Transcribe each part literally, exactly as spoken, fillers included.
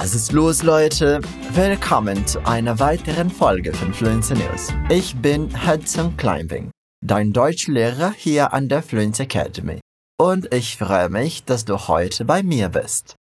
Was ist los, Leute? Willkommen zu einer weiteren Folge von Fluency News. Ich bin Hudson Kleinwing, dein Deutschlehrer hier an der Fluency Academy. Und ich freue mich, dass du heute bei mir bist.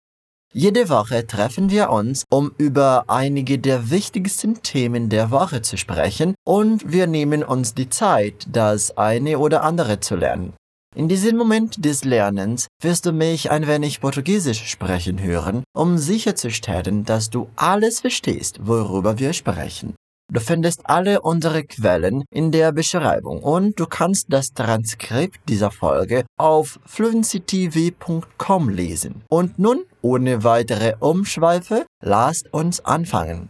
Jede Woche treffen wir uns, um über einige der wichtigsten Themen der Woche zu sprechen, und wir nehmen uns die Zeit, das eine oder andere zu lernen. In diesem Moment des Lernens wirst du mich ein wenig Portugiesisch sprechen hören, um sicherzustellen, dass du alles verstehst, worüber wir sprechen. Du findest alle unsere Quellen in der Beschreibung und du kannst das Transkript dieser Folge auf fluency t v punkt com lesen. Und nun, ohne weitere Umschweife, lasst uns anfangen.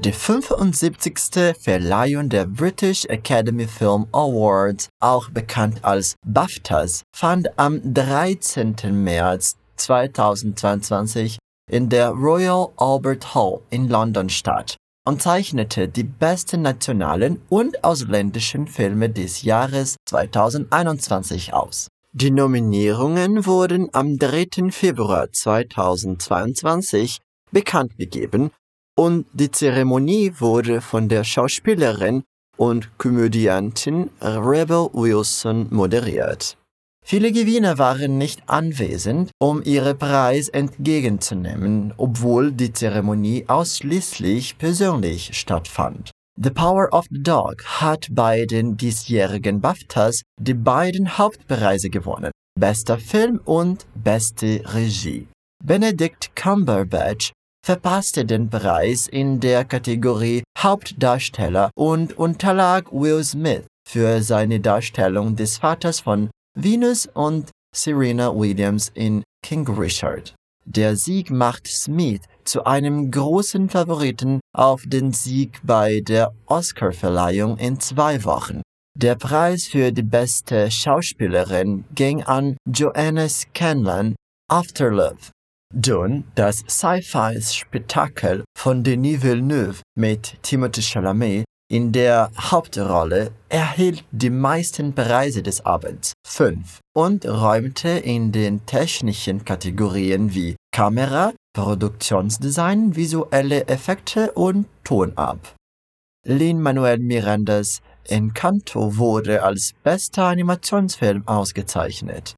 Die fünfundsiebzigste Verleihung der British Academy Film Awards, auch bekannt als BAFTAs, fand am dreizehnten März zweitausendzweiundzwanzig in der Royal Albert Hall in London statt und zeichnete die besten nationalen und ausländischen Filme des Jahres zweitausendeinundzwanzig aus. Die Nominierungen wurden am dritten Februar zweitausendzweiundzwanzig bekannt gegeben. Und die Zeremonie wurde von der Schauspielerin und Komödiantin Rebel Wilson moderiert. Viele Gewinner waren nicht anwesend, um ihren Preis entgegenzunehmen, obwohl die Zeremonie ausschließlich persönlich stattfand. The Power of the Dog hat bei den diesjährigen BAFTAs die beiden Hauptpreise gewonnen: bester Film und beste Regie. Benedict Cumberbatch verpasste den Preis in der Kategorie Hauptdarsteller und unterlag Will Smith für seine Darstellung des Vaters von Venus und Serena Williams in King Richard. Der Sieg macht Smith zu einem großen Favoriten auf den Sieg bei der Oscarverleihung in zwei Wochen. Der Preis für die beste Schauspielerin ging an Joanna Scanlan, After Love. Dune, das Sci-Fi-Spektakel von Denis Villeneuve mit Timothée Chalamet in der Hauptrolle, erhielt die meisten Preise des Abends, fünf, und räumte in den technischen Kategorien wie Kamera, Produktionsdesign, visuelle Effekte und Ton ab. Lin-Manuel Mirandas Encanto wurde als bester Animationsfilm ausgezeichnet.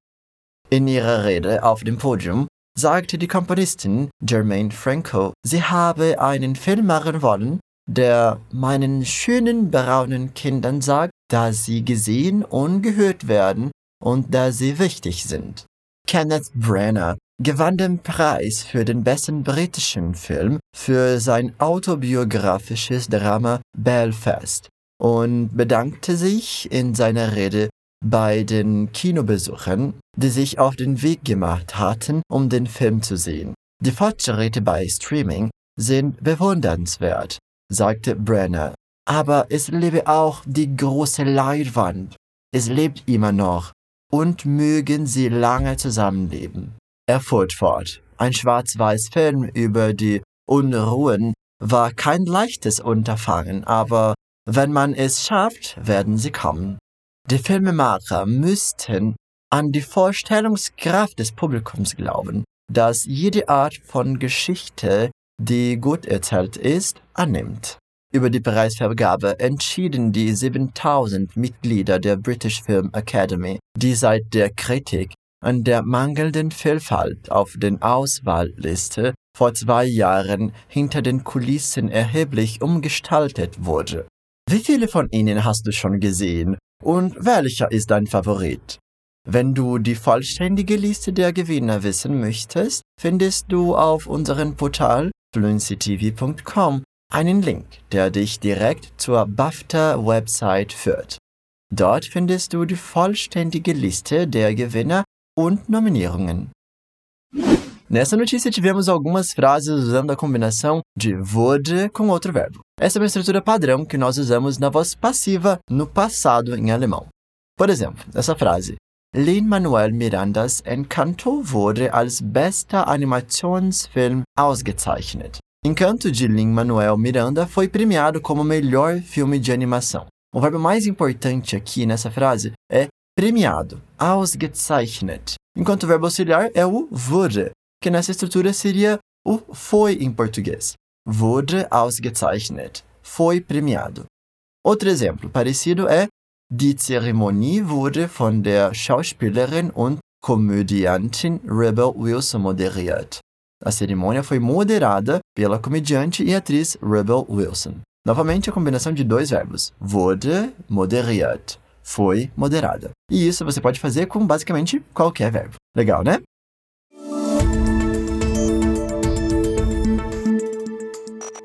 In ihrer Rede auf dem Podium sagte die Komponistin Germaine Franco, sie habe einen Film machen wollen, der meinen schönen braunen Kindern sagt, dass sie gesehen und gehört werden und dass sie wichtig sind. Kenneth Branagh gewann den Preis für den besten britischen Film für sein autobiografisches Drama Belfast und bedankte sich in seiner Rede bei den Kinobesuchern, die sich auf den Weg gemacht hatten, um den Film zu sehen. Die Fortschritte bei Streaming sind bewundernswert, sagte Branagh. Aber es lebe auch die große Leinwand. Es lebt immer noch. Und mögen sie lange zusammenleben. Er fuhr fort. Ein Schwarz-Weiß-Film über die Unruhen war kein leichtes Unterfangen, aber wenn man es schafft, werden sie kommen. Die Filmemacher müssten an die Vorstellungskraft des Publikums glauben, das jede Art von Geschichte, die gut erzählt ist, annimmt. Über die Preisvergabe entschieden die siebentausend Mitglieder der British Film Academy, die seit der Kritik an der mangelnden Vielfalt auf den Auswahlliste vor zwei Jahren hinter den Kulissen erheblich umgestaltet wurde. Wie viele von ihnen hast du schon gesehen? Und welcher ist dein Favorit? Wenn du die vollständige Liste der Gewinner wissen möchtest, findest du auf unserem Portal fluency t v punkt com einen Link, der dich direkt zur BAFTA-Website führt. Dort findest du die vollständige Liste der Gewinner und Nominierungen. Nessa notícia tivemos algumas frases usando a combinação de would com outro verbo. Essa é uma estrutura padrão que nós usamos na voz passiva no passado em alemão. Por exemplo, essa frase: Lin-Manuel Mirandas Encanto wurde als bester Animationsfilm ausgezeichnet. Encanto, de Lin-Manuel Miranda, foi premiado como melhor filme de animação. O verbo mais importante aqui nessa frase é premiado, ausgezeichnet. enquanto o verbo auxiliar é o wurde, que nessa estrutura seria o foi em português. Wurde ausgezeichnet, foi premiado. Outro exemplo parecido é Die Zeremonie wurde von der Schauspielerin und Komödiantin Rebel Wilson moderiert. A cerimônia foi moderada pela comediante e atriz Rebel Wilson. Novamente, a combinação de dois verbos, wurde, moderiert, foi moderada. E isso você pode fazer com basicamente qualquer verbo. Legal, né?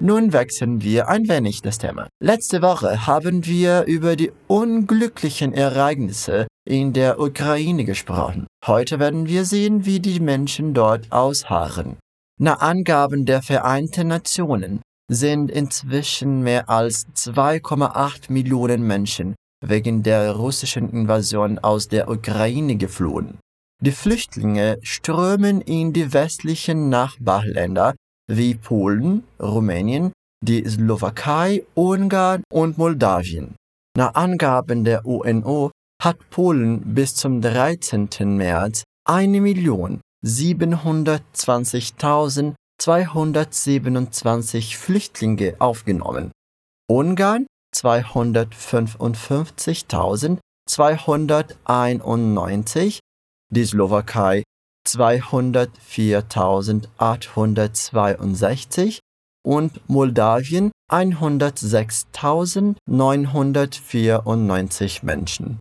Nun wechseln wir ein wenig das Thema. Letzte Woche haben wir über die unglücklichen Ereignisse in der Ukraine gesprochen. Heute werden wir sehen, wie die Menschen dort ausharren. Nach Angaben der Vereinten Nationen sind inzwischen mehr als zwei Komma acht Millionen Menschen wegen der russischen Invasion aus der Ukraine geflohen. Die Flüchtlinge strömen in die westlichen Nachbarländer wie Polen, Rumänien, die Slowakei, Ungarn und Moldawien. Nach Angaben der U N O hat Polen bis zum dreizehnten März eine Million siebenhundertzwanzigtausendzweihundertsiebenundzwanzig Flüchtlinge aufgenommen, Ungarn zweihundertfünfundfünfzigtausendzweihunderteinundneunzig, die Slowakei zweihundertviertausendachthundertzweiundsechzig und Moldawien hundertsechstausendneunhundertvierundneunzig Menschen.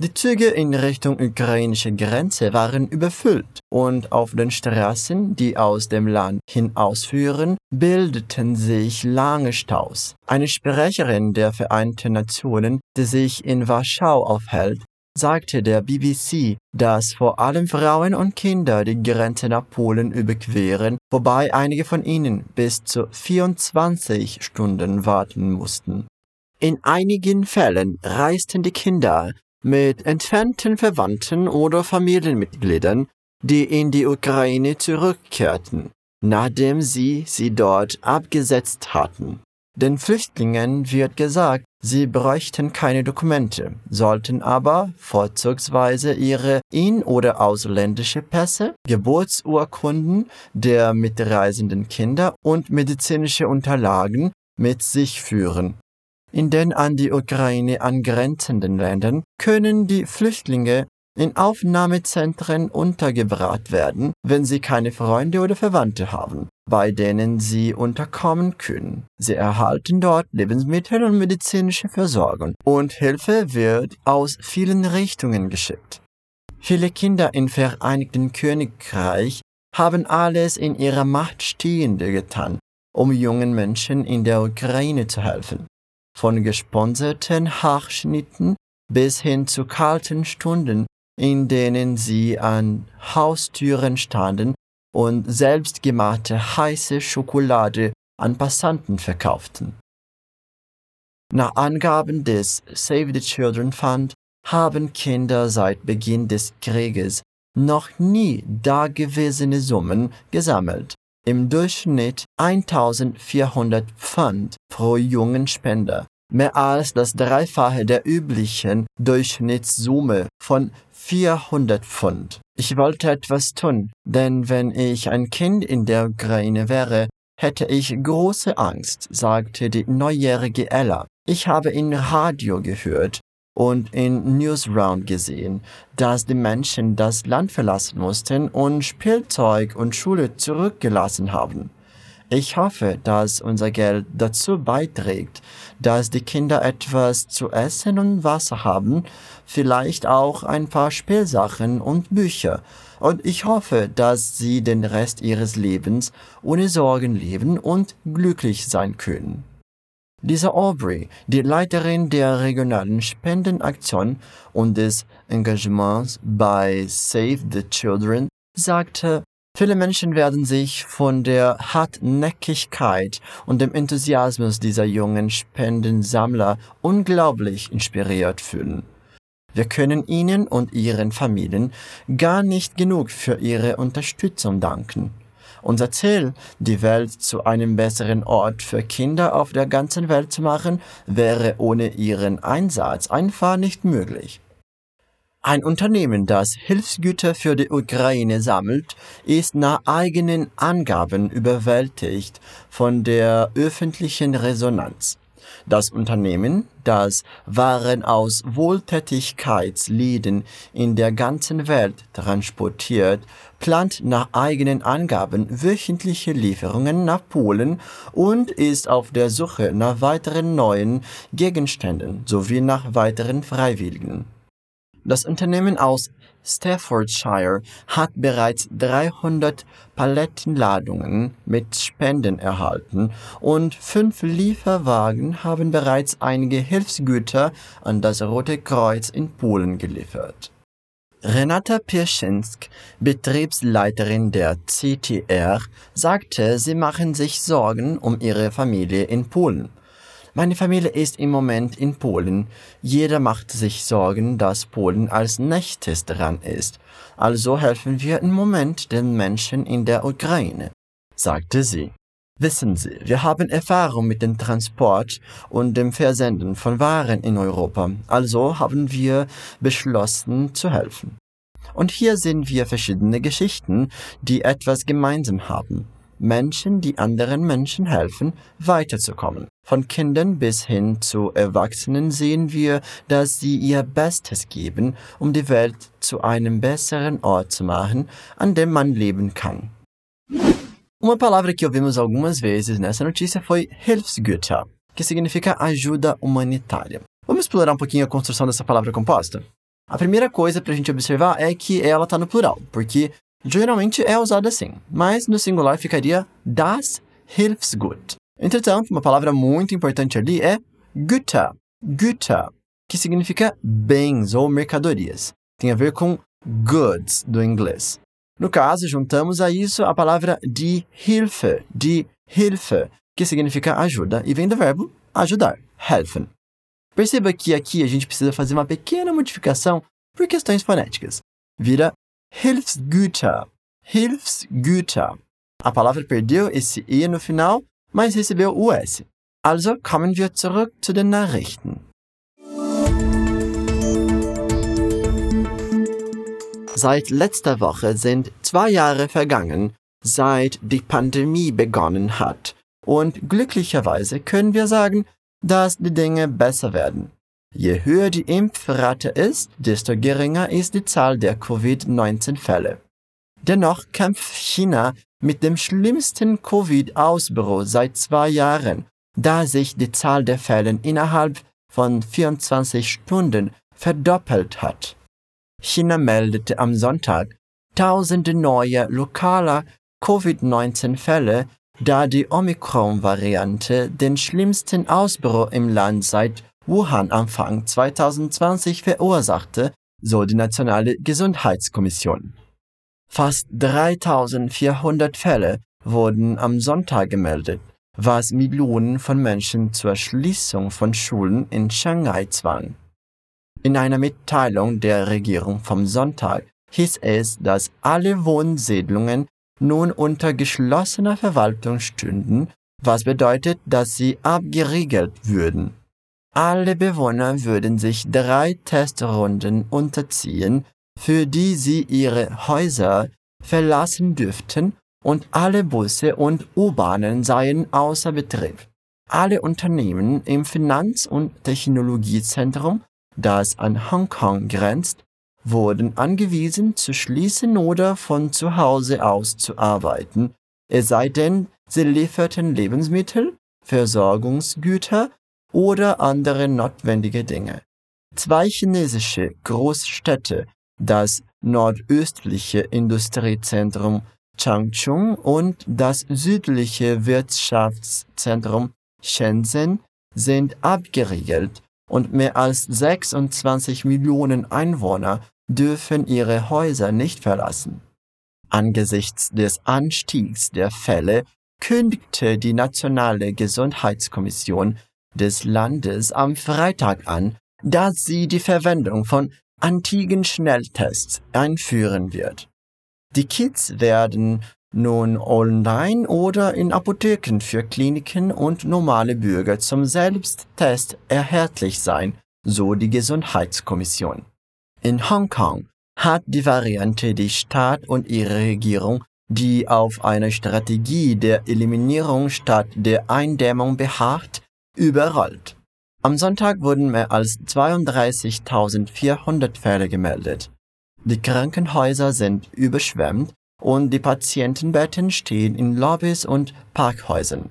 Die Züge in Richtung ukrainische Grenze waren überfüllt und auf den Straßen, die aus dem Land hinausführen, bildeten sich lange Staus. Eine Sprecherin der Vereinten Nationen, die sich in Warschau aufhält, sagte der B B C, dass vor allem Frauen und Kinder die Grenze nach Polen überqueren, wobei einige von ihnen bis zu vierundzwanzig Stunden warten mussten. In einigen Fällen reisten die Kinder mit entfernten Verwandten oder Familienmitgliedern, die in die Ukraine zurückkehrten, nachdem sie sie dort abgesetzt hatten. Den Flüchtlingen wird gesagt, sie bräuchten keine Dokumente, sollten aber vorzugsweise ihre in- oder ausländische Pässe, Geburtsurkunden der mitreisenden Kinder und medizinische Unterlagen mit sich führen. In den an die Ukraine angrenzenden Ländern können die Flüchtlinge in Aufnahmezentren untergebracht werden, wenn sie keine Freunde oder Verwandte haben, bei denen sie unterkommen können. Sie erhalten dort Lebensmittel und medizinische Versorgung und Hilfe wird aus vielen Richtungen geschickt. Viele Kinder im Vereinigten Königreich haben alles in ihrer Macht Stehende getan, um jungen Menschen in der Ukraine zu helfen. Von gesponserten Haarschnitten bis hin zu kalten Stunden, in denen sie an Haustüren standen und selbstgemachte heiße Schokolade an Passanten verkauften. Nach Angaben des Save the Children Fund haben Kinder seit Beginn des Krieges noch nie dagewesene Summen gesammelt. Im Durchschnitt eintausendvierhundert Pfund pro jungen Spender, mehr als das Dreifache der üblichen Durchschnittssumme von vierhundert Pfund. Ich wollte etwas tun, denn wenn ich ein Kind in der Ukraine wäre, hätte ich große Angst, sagte die neunjährige Ella. Ich habe im Radio gehört und in Newsround gesehen, dass die Menschen das Land verlassen mussten und Spielzeug und Schule zurückgelassen haben. Ich hoffe, dass unser Geld dazu beiträgt, dass die Kinder etwas zu essen und Wasser haben, vielleicht auch ein paar Spielsachen und Bücher. Und ich hoffe, dass sie den Rest ihres Lebens ohne Sorgen leben und glücklich sein können. Lisa Aubrey, die Leiterin der regionalen Spendenaktion und des Engagements bei Save the Children, sagte, viele Menschen werden sich von der Hartnäckigkeit und dem Enthusiasmus dieser jungen Spendensammler unglaublich inspiriert fühlen. Wir können ihnen und ihren Familien gar nicht genug für ihre Unterstützung danken. Unser Ziel, die Welt zu einem besseren Ort für Kinder auf der ganzen Welt zu machen, wäre ohne ihren Einsatz einfach nicht möglich. Ein Unternehmen, das Hilfsgüter für die Ukraine sammelt, ist nach eigenen Angaben überwältigt von der öffentlichen Resonanz. Das Unternehmen, das Waren aus Wohltätigkeitsläden in der ganzen Welt transportiert, plant nach eigenen Angaben wöchentliche Lieferungen nach Polen und ist auf der Suche nach weiteren neuen Gegenständen sowie nach weiteren Freiwilligen. Das Unternehmen aus Staffordshire hat bereits dreihundert Palettenladungen mit Spenden erhalten und fünf Lieferwagen haben bereits einige Hilfsgüter an das Rote Kreuz in Polen geliefert. Renata Pierszynska, Betriebsleiterin der C T R, sagte, sie machen sich Sorgen um ihre Familie in Polen. Meine Familie ist im Moment in Polen. Jeder macht sich Sorgen, dass Polen als nächstes dran ist. Also helfen wir im Moment den Menschen in der Ukraine, sagte sie. Wissen Sie, wir haben Erfahrung mit dem Transport und dem Versenden von Waren in Europa. Also haben wir beschlossen, zu helfen. Und hier sehen wir verschiedene Geschichten, die etwas gemeinsam haben. Menschen, die anderen Menschen helfen, weiterzukommen. Von Kindern bis hin zu Erwachsenen sehen wir, dass sie ihr Bestes geben, um die Welt zu einem besseren Ort zu machen, an dem man leben kann. Uma palavra que ouvimos algumas vezes nessa notícia foi Hilfsgüter, que significa ajuda humanitária. Vamos explorar um pouquinho a construção dessa palavra composta? A primeira coisa para a gente observar é que ela está no plural, porque geralmente é usada assim, mas no singular ficaria das Hilfsgut. Entretanto, uma palavra muito importante ali é Güter, Güter, que significa bens ou mercadorias. Tem a ver com goods do inglês. No caso, juntamos a isso a palavra die Hilfe, die Hilfe, que significa ajuda e vem do verbo ajudar, helfen. Perceba que aqui a gente precisa fazer uma pequena modificação por questões fonéticas. Vira Hilfsgüter, Hilfsgüter. A palavra perdeu esse I no final, mas recebeu o S. Also kommen wir zurück zu den Nachrichten. Seit letzter Woche sind zwei Jahre vergangen, seit die Pandemie begonnen hat. Und glücklicherweise können wir sagen, dass die Dinge besser werden. Je höher die Impfrate ist, desto geringer ist die Zahl der Covid neunzehn Fälle. Dennoch kämpft China mit dem schlimmsten Covid-Ausbruch seit zwei Jahren, da sich die Zahl der Fälle innerhalb von vierundzwanzig Stunden verdoppelt hat. China meldete am Sonntag tausende neue lokaler Covid neunzehn Fälle, da die Omikron-Variante den schlimmsten Ausbruch im Land seit Wuhan Anfang zwanzig zwanzig verursachte, so die Nationale Gesundheitskommission. Fast dreitausendvierhundert Fälle wurden am Sonntag gemeldet, was Millionen von Menschen zur Schließung von Schulen in Shanghai zwang. In einer Mitteilung der Regierung vom Sonntag hieß es, dass alle Wohnsiedlungen nun unter geschlossener Verwaltung stünden, was bedeutet, dass sie abgeriegelt würden. Alle Bewohner würden sich drei Testrunden unterziehen, für die sie ihre Häuser verlassen dürften und alle Busse und U-Bahnen seien außer Betrieb. Alle Unternehmen im Finanz- und Technologiezentrum, das an Hongkong grenzt, wurden angewiesen zu schließen oder von zu Hause aus zu arbeiten, es sei denn, sie lieferten Lebensmittel, Versorgungsgüter oder andere notwendige Dinge. Zwei chinesische Großstädte, das nordöstliche Industriezentrum Changchun und das südliche Wirtschaftszentrum Shenzhen, sind abgeriegelt und mehr als sechsundzwanzig Millionen Einwohner dürfen ihre Häuser nicht verlassen. Angesichts des Anstiegs der Fälle kündigte die Nationale Gesundheitskommission des Landes am Freitag an, dass sie die Verwendung von Antigen-Schnelltests einführen wird. Die Kits werden nun online oder in Apotheken für Kliniken und normale Bürger zum Selbsttest erhältlich sein, so die Gesundheitskommission. in Hongkong hat die Variante die Stadt und ihre Regierung, die auf einer Strategie der Eliminierung statt der Eindämmung beharrt, überrollt. Am Sonntag wurden mehr als zweiunddreißigtausendvierhundert Fälle gemeldet. Die Krankenhäuser sind überschwemmt und die Patientenbetten stehen in Lobbys und Parkhäusern.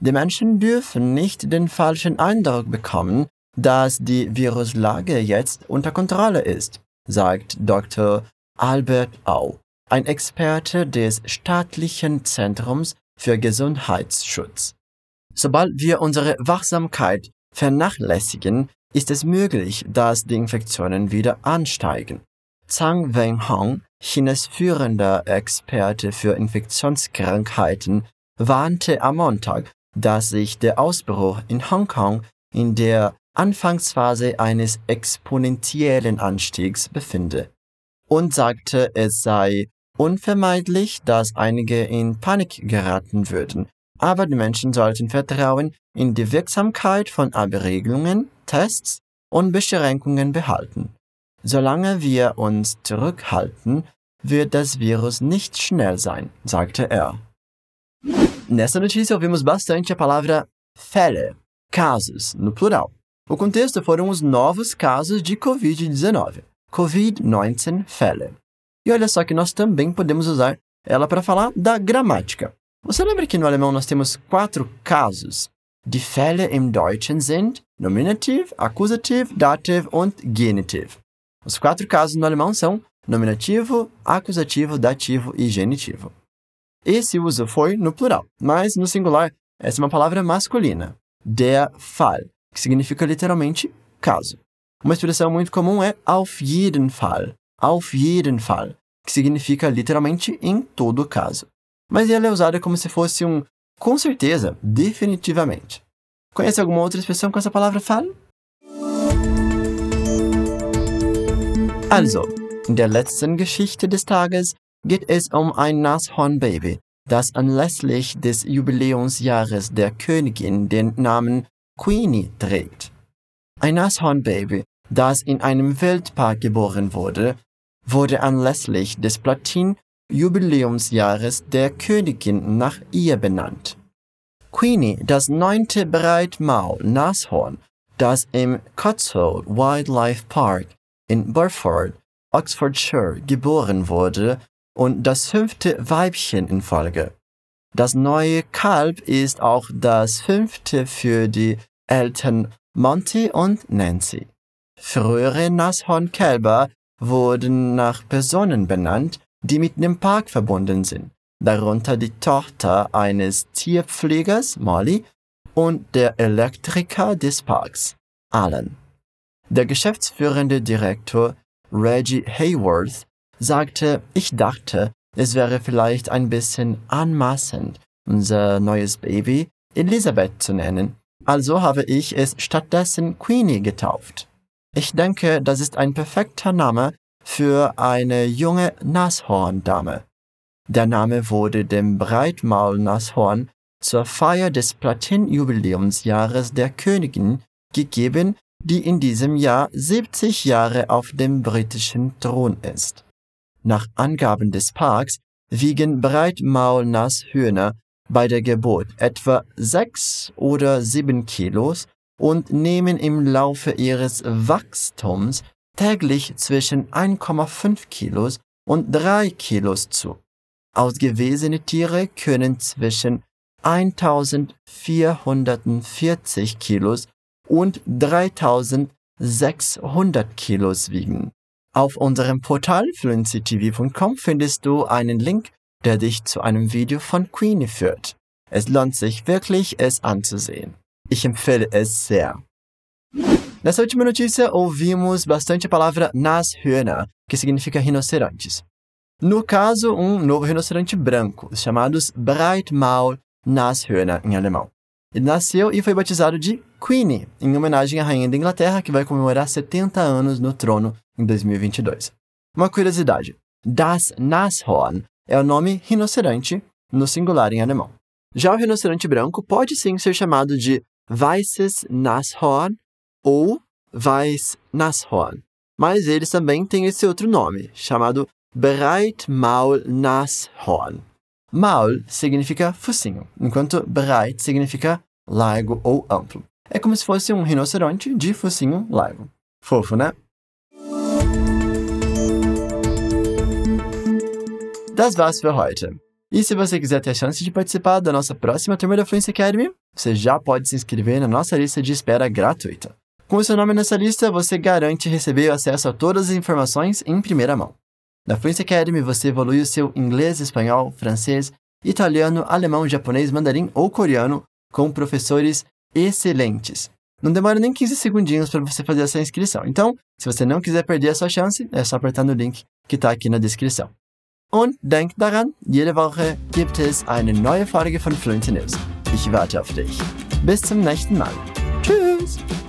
Die Menschen dürfen nicht den falschen Eindruck bekommen, dass die Viruslage jetzt unter Kontrolle ist, sagt Doktor Albert Au, ein Experte des Staatlichen Zentrums für Gesundheitsschutz. Sobald wir unsere Wachsamkeit vernachlässigen, ist es möglich, dass die Infektionen wieder ansteigen. Zhang Wenhong, Chinas führender Experte für Infektionskrankheiten, warnte am Montag, dass sich der Ausbruch in Hongkong in der Anfangsphase eines exponentiellen Anstiegs befinde und sagte, es sei unvermeidlich, dass einige in Panik geraten würden, aber die Menschen sollten Vertrauen in die Wirksamkeit von Abregelungen, Tests und Beschränkungen behalten. Solange wir uns zurückhalten, wird das Virus nicht schnell sein, sagte er. Nessa notícia ouvimos bastante a palavra Fälle, casos, no plural. O contexto foram os novos casos de covid dezenove, covid dezenove Fälle. E olha só que nós também podemos usar ela para falar da gramática. Você lembra que no alemão nós temos quatro casos? Die Fälle im Deutschen sind Nominativ, Akkusativ, Dativ und Genitiv. Os quatro casos no alemão são nominativo, acusativo, dativo e genitivo. Esse uso foi no plural, mas no singular, essa é uma palavra masculina, der Fall, que significa literalmente caso. Uma expressão muito comum é auf jeden Fall, auf jeden Fall, que significa literalmente em todo caso. Mas ela é usada como se fosse um com certeza, definitivamente. Conhece alguma outra expressão com essa palavra Fall? Also, in der letzten Geschichte des Tages geht es um ein Nashornbaby, das anlässlich des Jubiläumsjahres der Königin den Namen Queenie trägt. Ein Nashornbaby, das in einem Wildpark geboren wurde, wurde anlässlich des Platin-Jubiläumsjahres der Königin nach ihr benannt. Queenie, das neunte Breitmaul-Nashorn, das im Cotswold Wildlife Park in Burford, Oxfordshire, geboren wurde, und das fünfte Weibchen in Folge. Das neue Kalb ist auch das fünfte für die Eltern Monty und Nancy. Frühere Nashornkälber wurden nach Personen benannt, die mit dem Park verbunden sind, darunter die Tochter eines Tierpflegers, Molly, und der Elektriker des Parks, Alan. Der geschäftsführende Direktor Reggie Hayworth sagte, ich dachte, es wäre vielleicht ein bisschen anmaßend, unser neues Baby Elisabeth zu nennen. Also habe ich es stattdessen Queenie getauft. Ich denke, das ist ein perfekter Name für eine junge Nashorndame. Der Name wurde dem Breitmaul-Nashorn zur Feier des Platin-Jubiläumsjahres der Königin gegeben, die in diesem Jahr siebzig Jahre auf dem britischen Thron ist. Nach Angaben des Parks wiegen Breitmaulnashühner bei der Geburt etwa sechs oder sieben Kilos und nehmen im Laufe ihres Wachstums täglich zwischen eins Komma fünf Kilos und drei Kilos zu. Ausgewesene Tiere können zwischen eintausendvierhundertvierzig Kilos und dreitausendsechshundert Kilos wiegen. Auf unserem Portal fluency t v dot com findest du einen Link, der dich zu einem Video von Queenie führt. Es lohnt sich wirklich, es anzusehen. Ich empfehle es sehr. Nessa última notícia, ouvimos bastante a palavra nashörner, que significa rinocerontes. No caso, um novo rinoceronte branco, os chamados Breitmaul Nashörner em alemão. Ele nasceu e foi batizado de Queenie, em homenagem à rainha da Inglaterra, que vai comemorar setenta anos no trono em dois mil e vinte e dois. Uma curiosidade, das Nashorn é o nome rinoceronte no singular em alemão. Já o rinoceronte branco pode sim ser chamado de Weißes Nashorn ou Weiß Nashorn, Mas eles também têm esse outro nome, chamado Breitmaul Nashorn. Maul significa focinho, enquanto Breit significa largo ou amplo. É como se fosse um rinoceronte de focinho largo. Fofo, né? Das war's für heute. E se você quiser ter a chance de participar da nossa próxima turma da Fluency Academy, você já pode se inscrever na nossa lista de espera gratuita. Com o seu nome nessa lista, você garante receber acesso a todas as informações em primeira mão. Na Fluency Academy, você evolui o seu inglês, espanhol, francês, italiano, alemão, japonês, mandarim ou coreano com professores excelentes. Não demora nem quinze segundinhos para você fazer essa inscrição. Então, se você não quiser perder a sua chance, é só apertar no link que está aqui na descrição. Und denk daran, jede Woche gibt es eine neue Folge von Fluency News. Ich warte auf dich. Bis zum nächsten Mal. Tschüss!